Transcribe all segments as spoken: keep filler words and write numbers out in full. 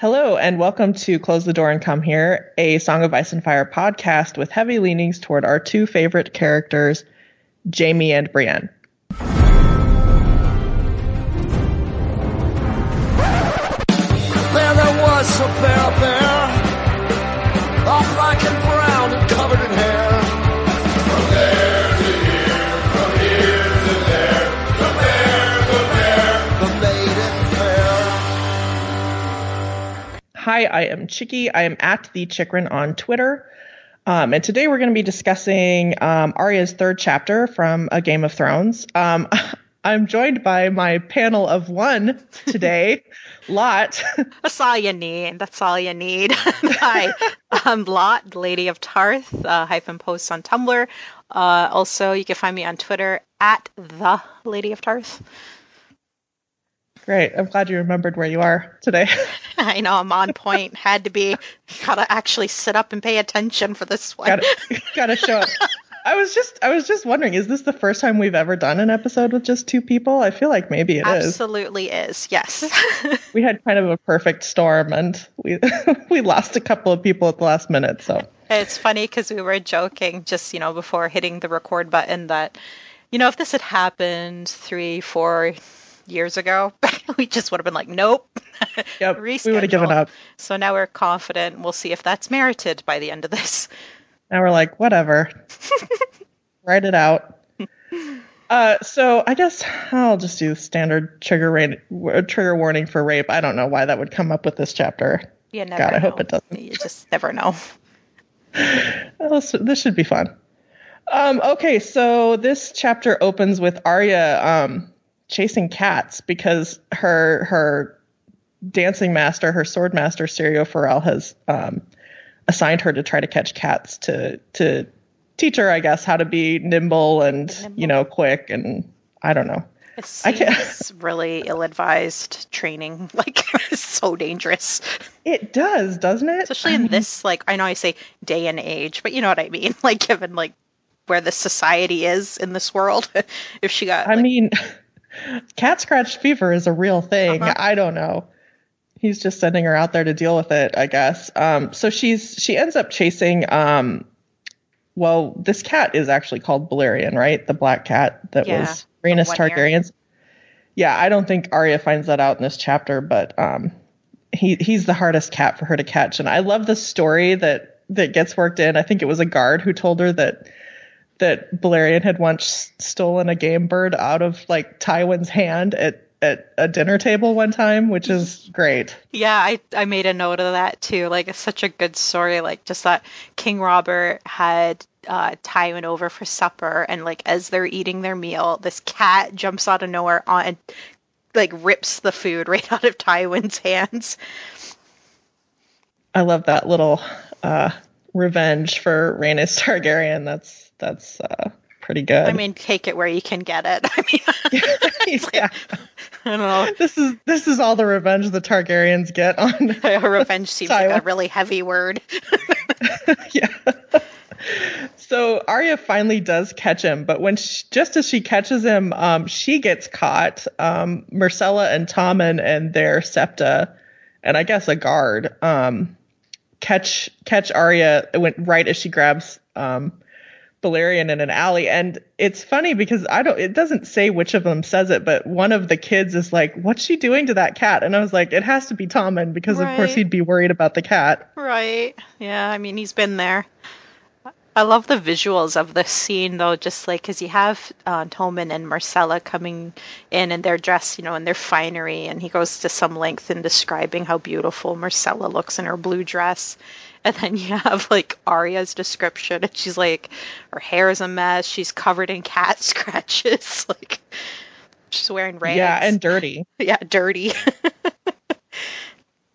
Hello, and welcome to Close the Door and Come Here, a Song of Ice and Fire podcast with heavy leanings toward our two favorite characters, Jaime and Brienne. There, there was a bear there, all black and brown and covered in hair. Hi, I am Chicky. I am at the Chikrin on Twitter. Um, and today we're going to be discussing um, Arya's third chapter from A Game of Thrones. Um, I'm joined by my panel of one today, Lot. That's all you need. That's all you need. Hi, I'm Lot, Lady of Tarth, uh, hyphen posts on Tumblr. Uh, also, you can find me on Twitter at the Lady of Tarth. Great. I'm glad you remembered where you are today. I know. I'm on point. Had to be. Got to actually sit up and pay attention for this one. Got to, got to show up. I was just I was just wondering, is this the first time we've ever done an episode with just two people? I feel like maybe it Absolutely is. Absolutely is. Yes. We had kind of a perfect storm and we we lost a couple of people at the last minute. So it's funny because we were joking just, you know, before hitting the record button that, you know, if this had happened three, four years ago, we just would have been like, nope. Yep, we would have given up. So now we're confident. We'll see if that's merited by the end of this. Now we're like, whatever. Write it out. Uh, so I guess I'll just do standard trigger ra- trigger warning for rape. I don't know why that would come up with this chapter. You never God, know. I hope it doesn't. You just never know. This should be fun. Um, okay, so this chapter opens with Arya um, chasing cats because her her dancing master, her sword master, Sirio Pharrell, has um, assigned her to try to catch cats to to teach her, I guess, how to be nimble and, nimble. you know, quick. And I don't know. It seems I can't. really ill-advised training. Like, it's so dangerous. It does, doesn't it? Especially I in mean, this, like, I know I say day and age, but you know what I mean? Like, given, like, where the society is in this world. If she got... I like, mean, cat scratch fever is a real thing. Uh-huh. I don't know. He's just sending her out there to deal with it, I guess. Um, so she's she ends up chasing. Um, well, this cat is actually called Balerion, right? The black cat that yeah, was Rhaenys Targaryen's. Yeah, I don't think Arya finds that out in this chapter, but um, he he's the hardest cat for her to catch. And I love the story that that gets worked in. I think it was a guard who told her that that Balerion had once stolen a game bird out of like Tywin's hand at. at a dinner table one time, which is great. Yeah, I, I made a note of that too. Like, it's such a good story. Like, just that King Robert had uh, Tywin over for supper, and like as they're eating their meal, this cat jumps out of nowhere on, and like rips the food right out of Tywin's hands. I love that little uh, revenge for Rhaenys Targaryen. That's that's uh, pretty good. I mean, take it where you can get it. I mean, it's yeah. Like, I don't know. This is this is all the revenge the Targaryens get on. Revenge seems Tywin. Like a really heavy word. Yeah. So Arya finally does catch him, but when she, just as she catches him, um, she gets caught. Um, Myrcella and Tommen and their septa, and I guess a guard, um, catch catch Arya went right as she grabs um, Balerion in an alley. And it's funny because I don't, it doesn't say which of them says it, but one of the kids is like, what's she doing to that cat? And I was like, it has to be Tommen because right. Of course he'd be worried about the cat. Right. Yeah. I mean, he's been there. I love the visuals of this scene though. Just like, cause you have uh, Tommen and Myrcella coming in and their dress, you know, and their finery. And he goes to some length in describing how beautiful Myrcella looks in her blue dress. And then you have, like, Arya's description, and she's like, her hair is a mess, she's covered in cat scratches, like, she's wearing rags. Yeah, and dirty. Yeah, dirty.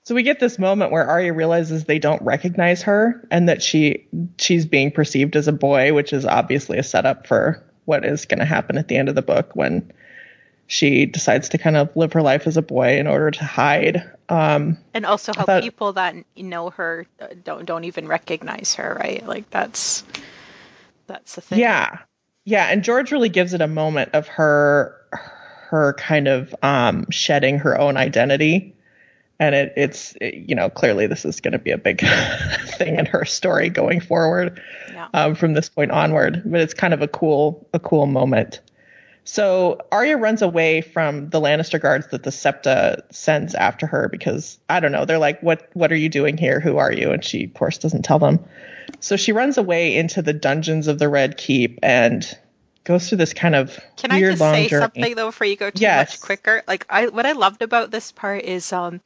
So we get this moment where Arya realizes they don't recognize her, and that she she's being perceived as a boy, which is obviously a setup for what is going to happen at the end of the book, when she decides to kind of live her life as a boy in order to hide. Um, and also how that, people that know her don't don't even recognize her, right? Like that's that's the thing. Yeah, yeah. And George really gives it a moment of her her kind of um, shedding her own identity And it, it's, it, you know, clearly this is going to be a big thing in her story going forward, yeah. um, from this point onward. But it's kind of a cool, a cool moment. So Arya runs away from the Lannister guards that the Septa sends after her because, I don't know, they're like, what, what are you doing here? Who are you? And she, of course, doesn't tell them. So she runs away into the dungeons of the Red Keep and goes through this kind of Can weird, I just long say journey. Something, though, before you go too yes. much quicker? Like, I, what I loved about this part is, um,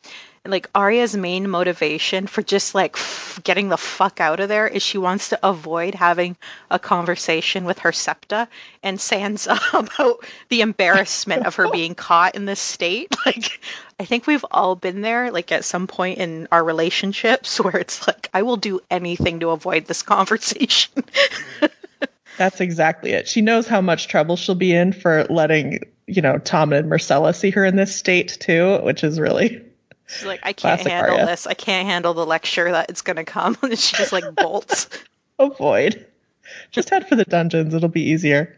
like, Arya's main motivation for just, like, f- getting the fuck out of there is she wants to avoid having a conversation with her Septa and Sansa about the embarrassment of her being caught in this state. Like, I think we've all been there, like, at some point in our relationships where it's like, I will do anything to avoid this conversation. That's exactly it. She knows how much trouble she'll be in for letting, you know, Tommen and Myrcella see her in this state too, which is really She's like, I can't handle Arya. This. I can't handle the lecture that it's going to come. And she just like bolts. Avoid. Just head for the dungeons. It'll be easier.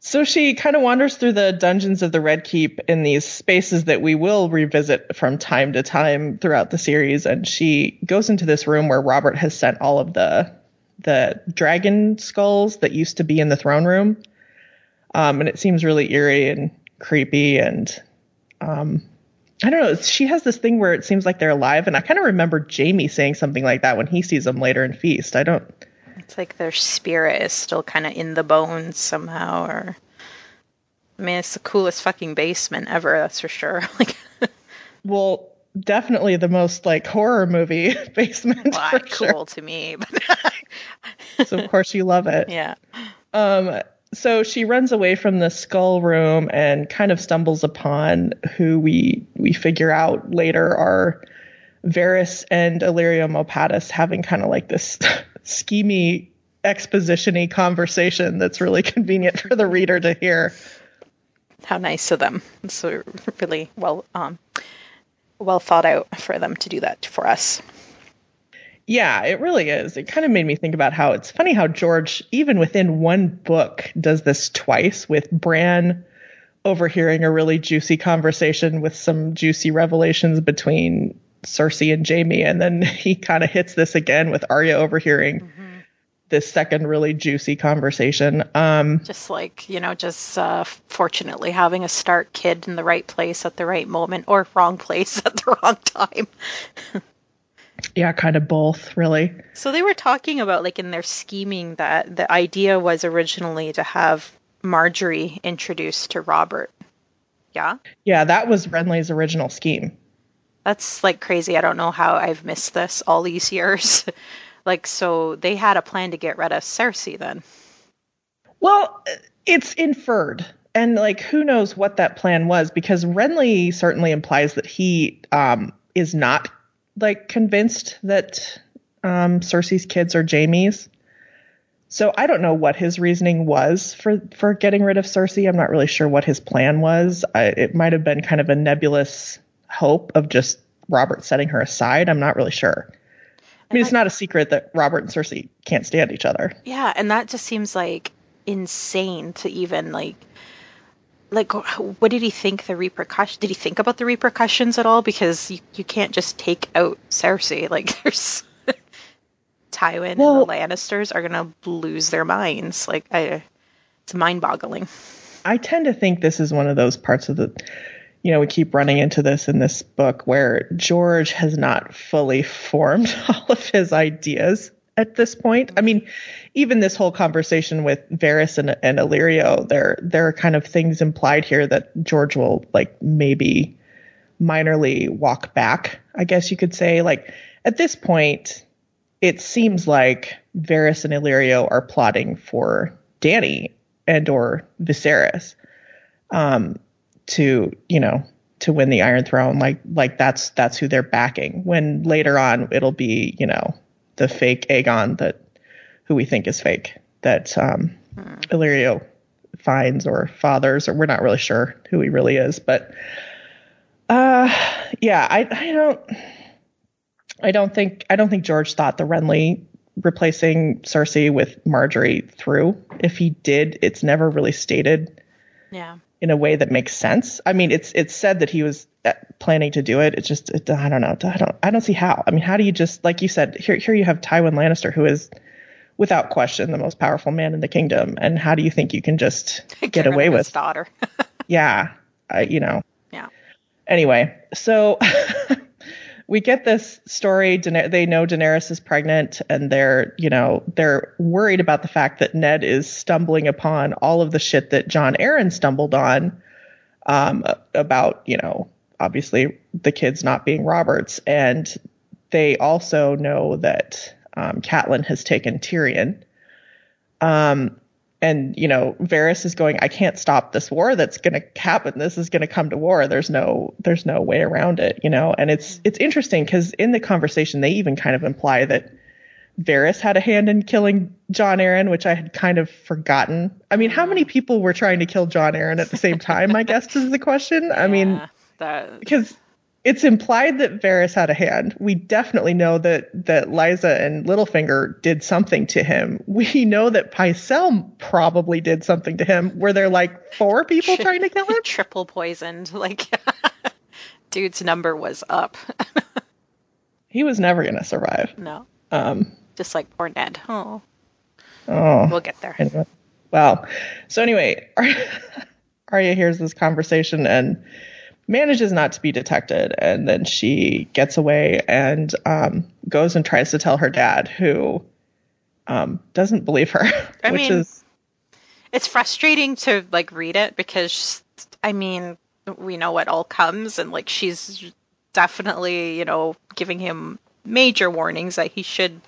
So she kind of wanders through the dungeons of the Red Keep in these spaces that we will revisit from time to time throughout the series. And she goes into this room where Robert has sent all of the the dragon skulls that used to be in the throne room. Um, and it seems really eerie and creepy. And um, I don't know. She has this thing where it seems like they're alive. And I kind of remember Jaime saying something like that when he sees them later in Feast. I don't. It's like their spirit is still kind of in the bones somehow. Or I mean, it's the coolest fucking basement ever. That's for sure. Like, well, definitely the most like horror movie basement. Well, for cool sure. to me. But so of course you love it. Yeah. Um, so she runs away from the skull room and kind of stumbles upon who we we figure out later are Varys and Illyrio Mopatis having kind of like this schemy, exposition-y conversation that's really convenient for the reader to hear. How nice of them. So really well um well thought out for them to do that for us. Yeah, it really is. It kind of made me think about how it's funny how George, even within one book, does this twice with Bran overhearing a really juicy conversation with some juicy revelations between Cersei and Jaime. And then he kind of hits this again with Arya overhearing mm-hmm. this second really juicy conversation. Um, just like, you know, just uh, fortunately having a Stark kid in the right place at the right moment or wrong place at the wrong time. Yeah, kind of both, really. So they were talking about, like, in their scheming that the idea was originally to have Marjorie introduced to Robert. Yeah? Yeah, that was Renly's original scheme. That's, like, crazy. I don't know how I've missed this all these years. Like, so they had a plan to get rid of Cersei then. Well, it's inferred. And, like, who knows what that plan was, because Renly certainly implies that he um, is not like convinced that um, Cersei's kids are Jaime's. So I don't know what his reasoning was for, for getting rid of Cersei. I'm not really sure what his plan was. I, it might have been kind of a nebulous hope of just Robert setting her aside. I'm not really sure. I mean, and it's I, not a secret that Robert and Cersei can't stand each other. Yeah, and that just seems like insane to even like... Like, what did he think the repercussions? Did he think about the repercussions at all? Because you, you can't just take out Cersei. Like, there's Tywin well, and the Lannisters are going to lose their minds. Like, I, it's mind-boggling. I tend to think this is one of those parts of the, you know, we keep running into this in this book where George has not fully formed all of his ideas at this point. I mean, even this whole conversation with Varys and, and Illyrio, there there are kind of things implied here that George will like maybe minorly walk back, I guess you could say. Like at this point, it seems like Varys and Illyrio are plotting for Dany and or Viserys um, to, you know, to win the Iron Throne. Like like that's that's who they're backing. When later on it'll be, you know, the fake Aegon that who we think is fake that um, hmm. Illyrio finds or fathers, or we're not really sure who he really is. But uh, yeah, I, I don't, I don't think, I don't think George thought the Renly replacing Cersei with Marjorie through. If he did, it's never really stated yeah. in a way that makes sense. I mean, it's, it's said that he was planning to do it. It's just, it, I don't know. I don't, I don't see how. I mean, how do you just, like you said, here, here you have Tywin Lannister, who is without question the most powerful man in the kingdom. And how do you think you can just get away with his daughter? Yeah. I, you know. Yeah. Anyway, so we get this story. Daener- they know Daenerys is pregnant, and they're, you know, they're worried about the fact that Ned is stumbling upon all of the shit that Jon Arryn stumbled on, um, about, you know, obviously the kids not being Robert's. And they also know that um, Catelyn has taken Tyrion. Um, and, you know, Varys is going, I can't stop this war that's going to happen. This is going to come to war. There's no there's no way around it, you know. And it's it's interesting because in the conversation, they even kind of imply that Varys had a hand in killing Jon Arryn, which I had kind of forgotten. I mean, how many people were trying to kill Jon Arryn at the same time, I guess, is the question. I yeah, mean, that... because it's implied that Varys had a hand. We definitely know that that Lysa and Littlefinger did something to him. We know that Pycelle probably did something to him. Were there like four people Tri- trying to kill him? Triple poisoned. Like, dude's number was up. He was never going to survive. No. Um, Just like poor Ned. Oh. Oh. We'll get there. Anyway. Wow. So anyway, Arya hears this conversation and manages not to be detected, and then she gets away and um, goes and tries to tell her dad, who um, doesn't believe her. I which mean, is it's frustrating to like read it because I mean we know what all comes, and like she's definitely, you know, giving him major warnings that he should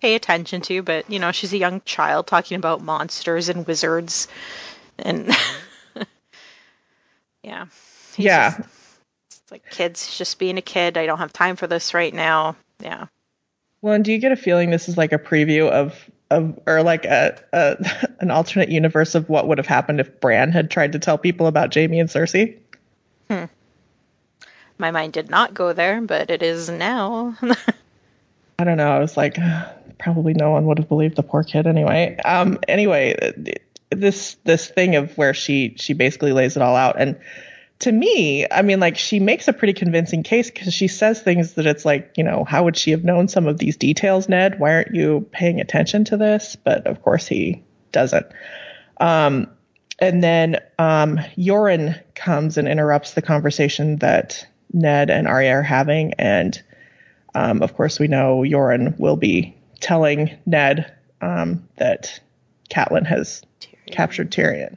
pay attention to, but you know she's a young child talking about monsters and wizards, and yeah. He's yeah. Just, it's like kids just being a kid. I don't have time for this right now. Yeah. Well, and do you get a feeling this is like a preview of, of or like a, a an alternate universe of what would have happened if Bran had tried to tell people about Jaime and Cersei? Hmm. My mind did not go there, but it is now. I don't know. I was like, probably no one would have believed the poor kid anyway. Um. Anyway, this this thing of where she she basically lays it all out. And to me, I mean, like, she makes a pretty convincing case because she says things that it's like, you know, how would she have known some of these details, Ned? Why aren't you paying attention to this? But of course he doesn't. Um, and then um, Yoren comes and interrupts the conversation that Ned and Arya are having. And um, of course, we know Yoren will be telling Ned um, that Catelyn has Tyrion. captured Tyrion.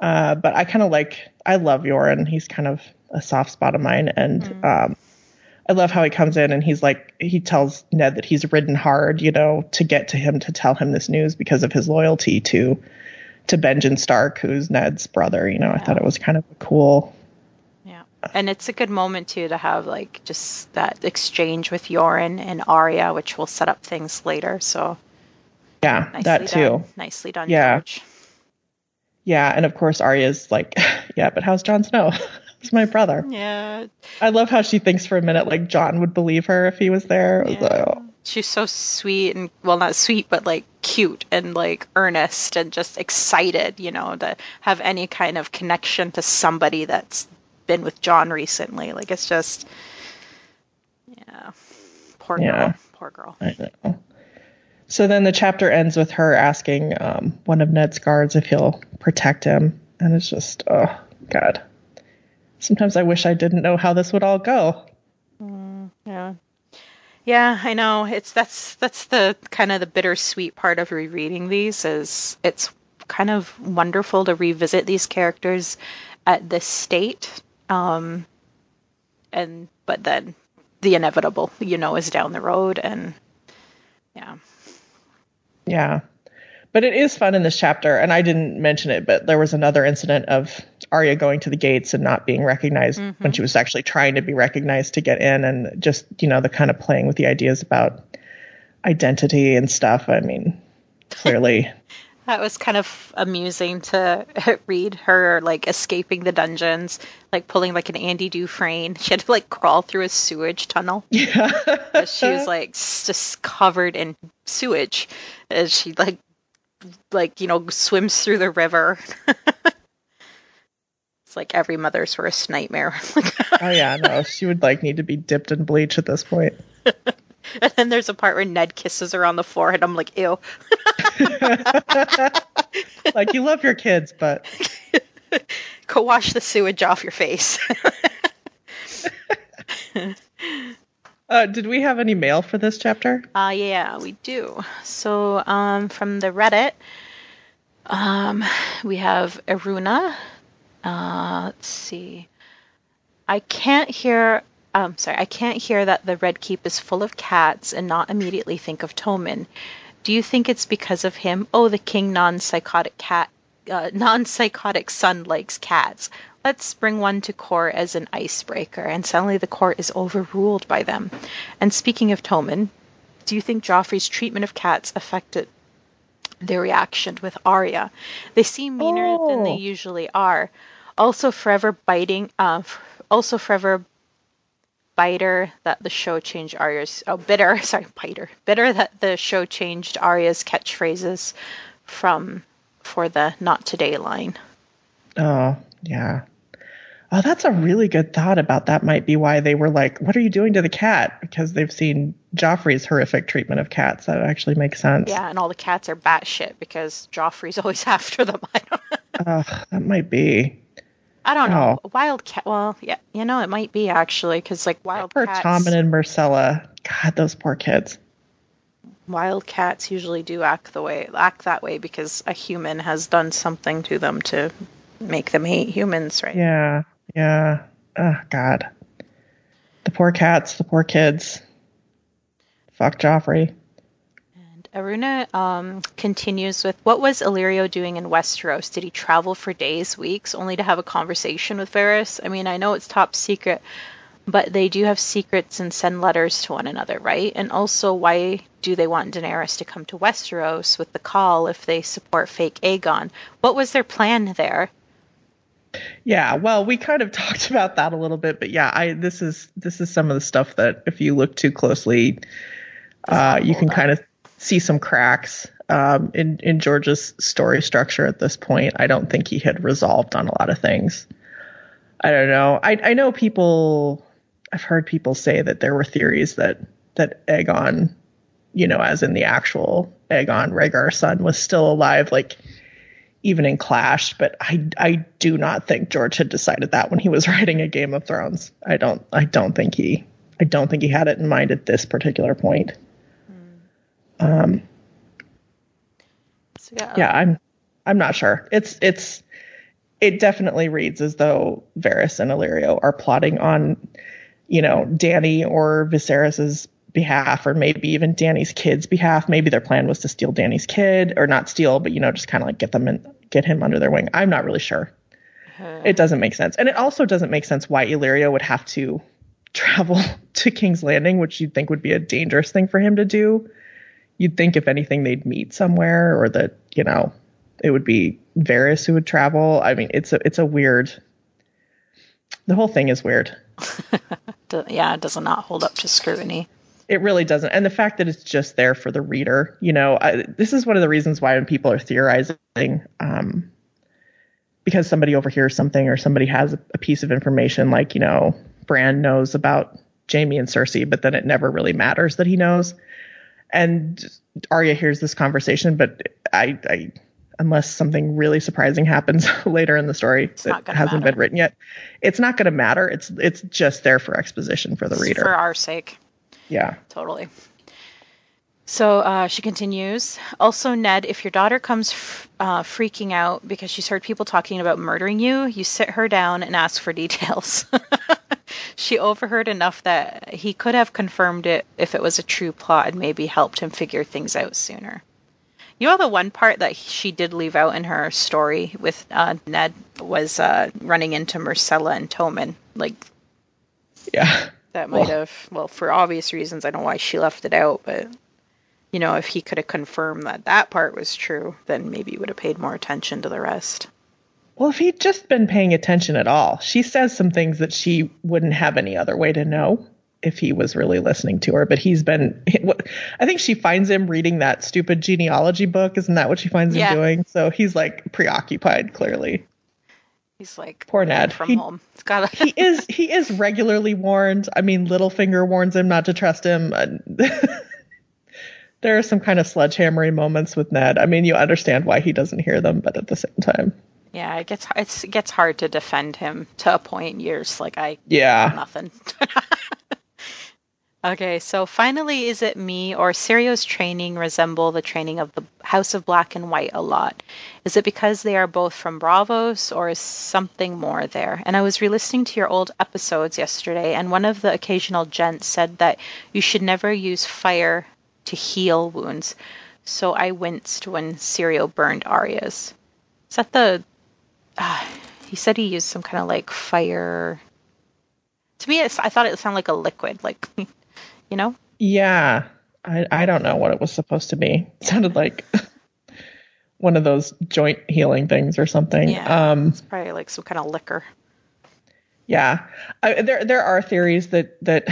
Uh, but I kind of like, I love Yoren. He's kind of a soft spot of mine. And mm. um, I love how he comes in and he's like, he tells Ned that he's ridden hard, you know, to get to him, to tell him this news because of his loyalty to to Benjen Stark, who's Ned's brother. You know, yeah. I thought it was kind of cool. Yeah. And it's a good moment, too, to have like just that exchange with Yoren and Arya, which will set up things later. So, yeah, nicely that, too. Done. Nicely done, yeah. George. Yeah, and of course Arya's like, yeah, but how's Jon Snow? He's my brother. Yeah. I love how she thinks for a minute like Jon would believe her if he was there. Yeah. So. She's so sweet and, well, not sweet, but like cute and like earnest and just excited, you know, to have any kind of connection to somebody that's been with Jon recently. Like it's just, yeah, poor yeah. girl, poor girl. I know. So then the chapter ends with her asking um, one of Ned's guards if he'll protect him. And it's just, oh, God. Sometimes I wish I didn't know how this would all go. Mm, yeah. Yeah, I know. It's that's that's the kind of the bittersweet part of rereading these is it's kind of wonderful to revisit these characters at this state. Um, and but then the inevitable, you know, is down the road. And yeah. Yeah, but it is fun in this chapter, and I didn't mention it, but there was another incident of Arya going to the gates and not being recognized mm-hmm. when she was actually trying to be recognized to get in, and just, you know, the kind of playing with the ideas about identity and stuff. I mean, clearly. That was kind of amusing to read her, like, escaping the dungeons, like, pulling, like, an Andy Dufresne. She had to, like, crawl through a sewage tunnel. Yeah. She was, like, just covered in sewage as she, like, like you know, swims through the river. It's like every mother's worst nightmare. Oh yeah, no, she would like need to be dipped in bleach at this point. And then there's a part where Ned kisses her on the forehead. I'm like, ew. Like, you love your kids, but go wash the sewage off your face. Uh, did we have any mail for this chapter? Uh, yeah, we do. So um, from the Reddit, um, we have Aruna. Uh, let's see. I can't hear... Um, sorry, I can't hear that the Red Keep is full of cats and not immediately think of Tommen. Do you think it's because of him? Oh, the king non-psychotic cat, uh, non-psychotic son likes cats. Let's bring one to court as an icebreaker, and suddenly the court is overruled by them. And speaking of Tommen, do you think Joffrey's treatment of cats affected their reaction with Arya? They seem meaner oh. than they usually are. Also forever biting, uh, also forever biter that the show changed Arya's, oh, bitter, sorry, biter, bitter that the show changed Arya's catchphrases from, for the not today line. Oh, yeah. Oh, that's a really good thought about that. Might be why they were like, what are you doing to the cat? Because they've seen Joffrey's horrific treatment of cats. That actually makes sense. Yeah, and all the cats are batshit because Joffrey's always after them. I don't know. Uh, that might be. I don't know. Oh. Wild cat. Well, yeah, you know, it might be actually because like wild poor cats. Poor Tommen and Myrcella. God, those poor kids. Wild cats usually do act the way, act that way because a human has done something to them to make them hate humans, right? Yeah. Yeah. Oh, God. The poor cats, the poor kids. Fuck Joffrey. And Aruna um, continues with, what was Illyrio doing in Westeros? Did he travel for days, weeks, only to have a conversation with Varys? I mean, I know it's top secret, but they do have secrets and send letters to one another, right? And also, why do they want Daenerys to come to Westeros with the call if they support fake Aegon? What was their plan there? Yeah, well, we kind of talked about that a little bit, but yeah, I this is this is some of the stuff that if you look too closely, uh, you can kind of see some cracks um, in in George's story structure at this point. I don't think he had resolved on a lot of things. I don't know. I I know people. I've heard people say that there were theories that that Aegon, you know, as in the actual Aegon Rhaegar's son, was still alive, like, even in Clash, but I, I do not think George had decided that when he was writing a Game of Thrones. I don't I don't think he I don't think he had it in mind at this particular point. Mm. Um, so, yeah. yeah, I'm I'm not sure. It's it's it definitely reads as though Varys and Illyrio are plotting on, you know, Dany or Viserys's behalf, or maybe even Dany's kid's behalf. Maybe their plan was to steal Dany's kid, or not steal, but, you know, just kind of like get them and get him under their wing. I'm not really sure. Uh-huh. It doesn't make sense. And it also doesn't make sense why Illyrio would have to travel to King's Landing, which you'd think would be a dangerous thing for him to do. You'd think if anything, they'd meet somewhere, or that, you know, it would be Varys who would travel. I mean, it's a, it's a weird, the whole thing is weird. Yeah. It does not hold up to scrutiny. It really doesn't. And the fact that it's just there for the reader, you know, I, this is one of the reasons why when people are theorizing, um, because somebody overhears something or somebody has a, a piece of information, like, you know, Bran knows about Jaime and Cersei, but then it never really matters that he knows. And Arya hears this conversation, but I, I unless something really surprising happens later in the story that hasn't matter. been written yet, it's not going to matter. It's, it's just there for exposition for the it's reader. For our sake. Yeah, totally. So uh, she continues. Also, Ned, if your daughter comes f- uh, freaking out because she's heard people talking about murdering you, you sit her down and ask for details. She overheard enough that he could have confirmed it if it was a true plot and maybe helped him figure things out sooner. You know, the one part that she did leave out in her story with uh, Ned was uh, running into Myrcella and Tommen. Like, yeah. That might have, well, for obvious reasons, I don't know why she left it out, but, you know, if he could have confirmed that that part was true, then maybe he would have paid more attention to the rest. Well, if he'd just been paying attention at all, she says some things that she wouldn't have any other way to know if he was really listening to her, but he's been, I think she finds him reading that stupid genealogy book. Isn't that what she finds yeah. him doing? So he's like preoccupied, clearly. He's like, poor Ned from he, home. It's gotta- he is he is regularly warned. I mean, Littlefinger warns him not to trust him. There are some kind of sledgehammering moments with Ned. I mean, you understand why he doesn't hear them, but at the same time, yeah, it gets it's, it gets hard to defend him to a point in years. Like I, yeah, nothing. Okay, so finally, is it me or Sirio's training resemble the training of the House of Black and White a lot? Is it because they are both from Braavos, or is something more there? And I was re-listening to your old episodes yesterday, and one of the occasional gents said that you should never use fire to heal wounds. So I winced when Sirio burned Arya's. Is that the... Uh, he said he used some kind of, like, fire... To me, it's, I thought it sounded like a liquid, like... You know? Yeah. I, I don't know what it was supposed to be. It sounded like one of those joint healing things or something. Yeah, um, it's probably like some kind of liquor. Yeah. I, there there are theories that, that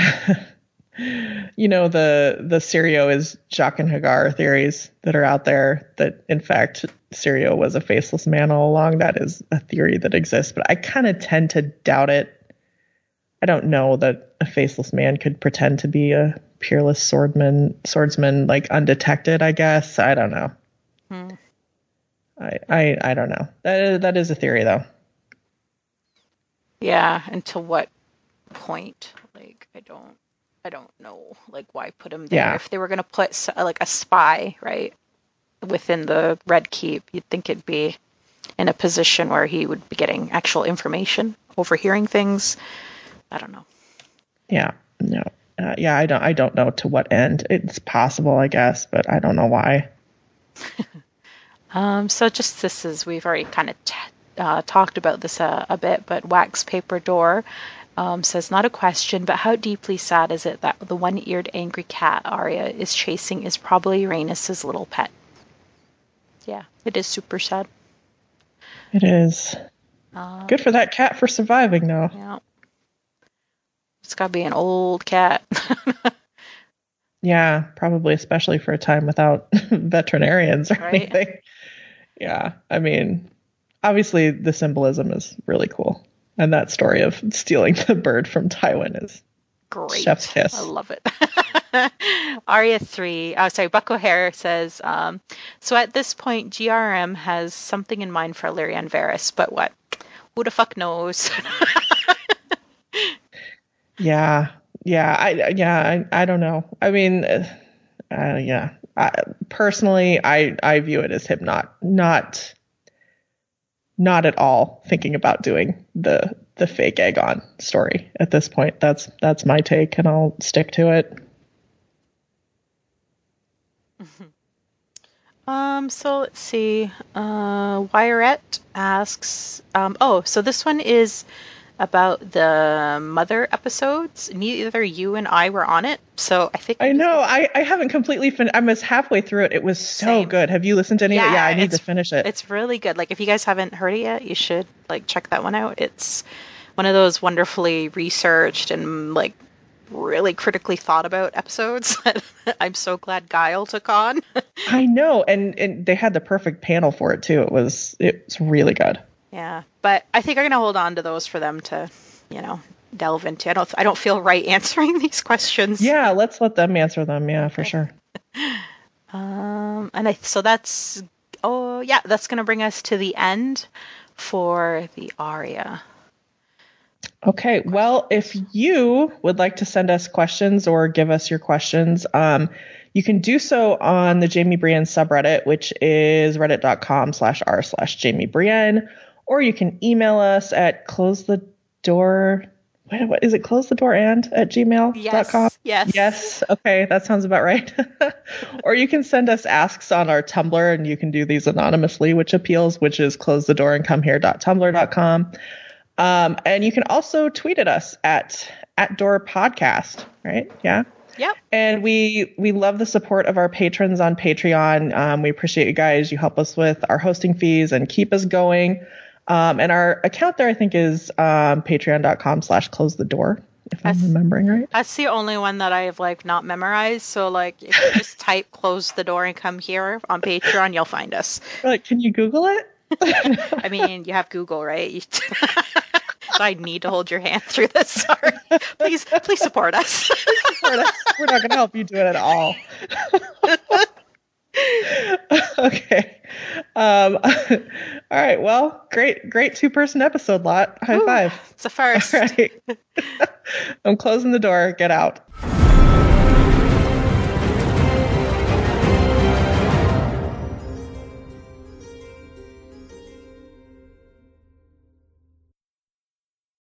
you know, the the Sirio is Jaqen Hagar theories that are out there, that, in fact, Sirio was a faceless man all along. That is a theory that exists, but I kind of tend to doubt it. I don't know that a faceless man could pretend to be a peerless swordman, swordsman, like undetected, I guess. I don't know. Hmm. I, I I don't know. That is, that is a theory, though. Yeah. And to what point? Like, I don't, I don't know. Like, why put him there? Yeah. If they were going to put like a spy, right, within the Red Keep, you'd think it'd be in a position where he would be getting actual information, overhearing things. I don't know. Yeah, no. Uh, yeah, I don't I don't know to what end. It's possible, I guess, but I don't know why. um, so just this is, we've already kind of t- uh, talked about this a, a bit, but Wax Paper Door um, says, not a question, but how deeply sad is it that the one-eared angry cat Arya is chasing is probably Rhaenys' little pet? Yeah, it is super sad. It is. Um, Good for that cat for surviving, though. Yeah. It's got to be an old cat. Yeah, probably, especially for a time without veterinarians or right? anything. Yeah, I mean, obviously the symbolism is really cool. And that story of stealing the bird from Tywin is great. Chef's kiss. I love it. Arya three, oh, sorry, Buck O'Hare says, um, so at this point, G R M has something in mind for Illyrio and Varys, but what? Who the fuck knows? Yeah, yeah, I yeah, I, I don't know. I mean, uh, uh, yeah. I, personally, I, I view it as him not not not at all thinking about doing the the fake Aegon story at this point. That's that's my take, and I'll stick to it. Mm-hmm. Um. So let's see. Uh, Wyrette asks. Um. Oh. So this one is about the mother episodes. Neither you and I were on it, so I think I know I, I haven't completely finished. I'm as halfway through it. It was so Same. Good. Have you listened to any yeah, of it? Yeah, I need to finish it. It's really good. Like, if you guys haven't heard it yet, you should like check that one out. It's one of those wonderfully researched and like really critically thought about episodes that I'm so glad Guile took on. I know, and and they had the perfect panel for it too. It was it was really good. Yeah, but I think I'm going to hold on to those for them to, you know, delve into. I don't I don't feel right answering these questions. Yeah, let's let them answer them. Yeah, for okay. sure. Um, and I so that's, oh, yeah, that's going to bring us to the end for the Arya. Okay, well, if you would like to send us questions or give us your questions, um, you can do so on the Jamie Brienne subreddit, which is reddit.com slash r slash Jamie Brienne. Or you can email us at close the door. What, what is it? Close the door and at gmail dot com? Yes. Yes. Yes. Okay. That sounds about right. Or you can send us asks on our Tumblr, and you can do these anonymously, which appeals, which is close the door and come here.tumblr dot com. Um, and you can also tweet at us at, at door podcast, right? Yeah. Yep. And we, we love the support of our patrons on Patreon. Um, we appreciate you guys. You help us with our hosting fees and keep us going. Um, and our account there, I think, is um, patreon.com slash close the door, if that's, I'm remembering right. That's the only one that I have, like, not memorized. So, like, if you just type close the door and come here on Patreon, you'll find us. Like, can you Google it? I mean, you have Google, right? You I need to hold your hand through this. Sorry. Please, please support us. Please support us. We're not going to help you do it at all. Okay. Um, all right. Well, great, great two-person episode lot. High Ooh, five. It's a first. All right. I'm closing the door. Get out.